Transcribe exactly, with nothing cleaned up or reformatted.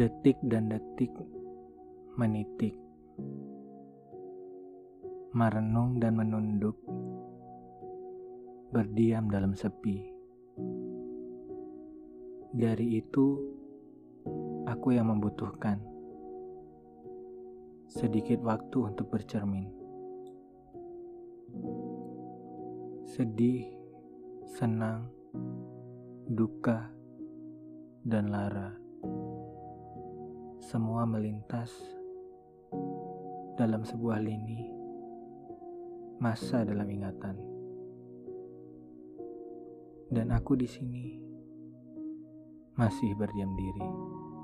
detik dan detik menitik, merenung dan menunduk, berdiam dalam sepi. Dari itu, aku yang membutuhkan sedikit waktu untuk bercermin. Sedih, senang, duka, dan lara, semua melintas dalam sebuah lini masa dalam ingatan. Dan aku di sini masih berdiam diri.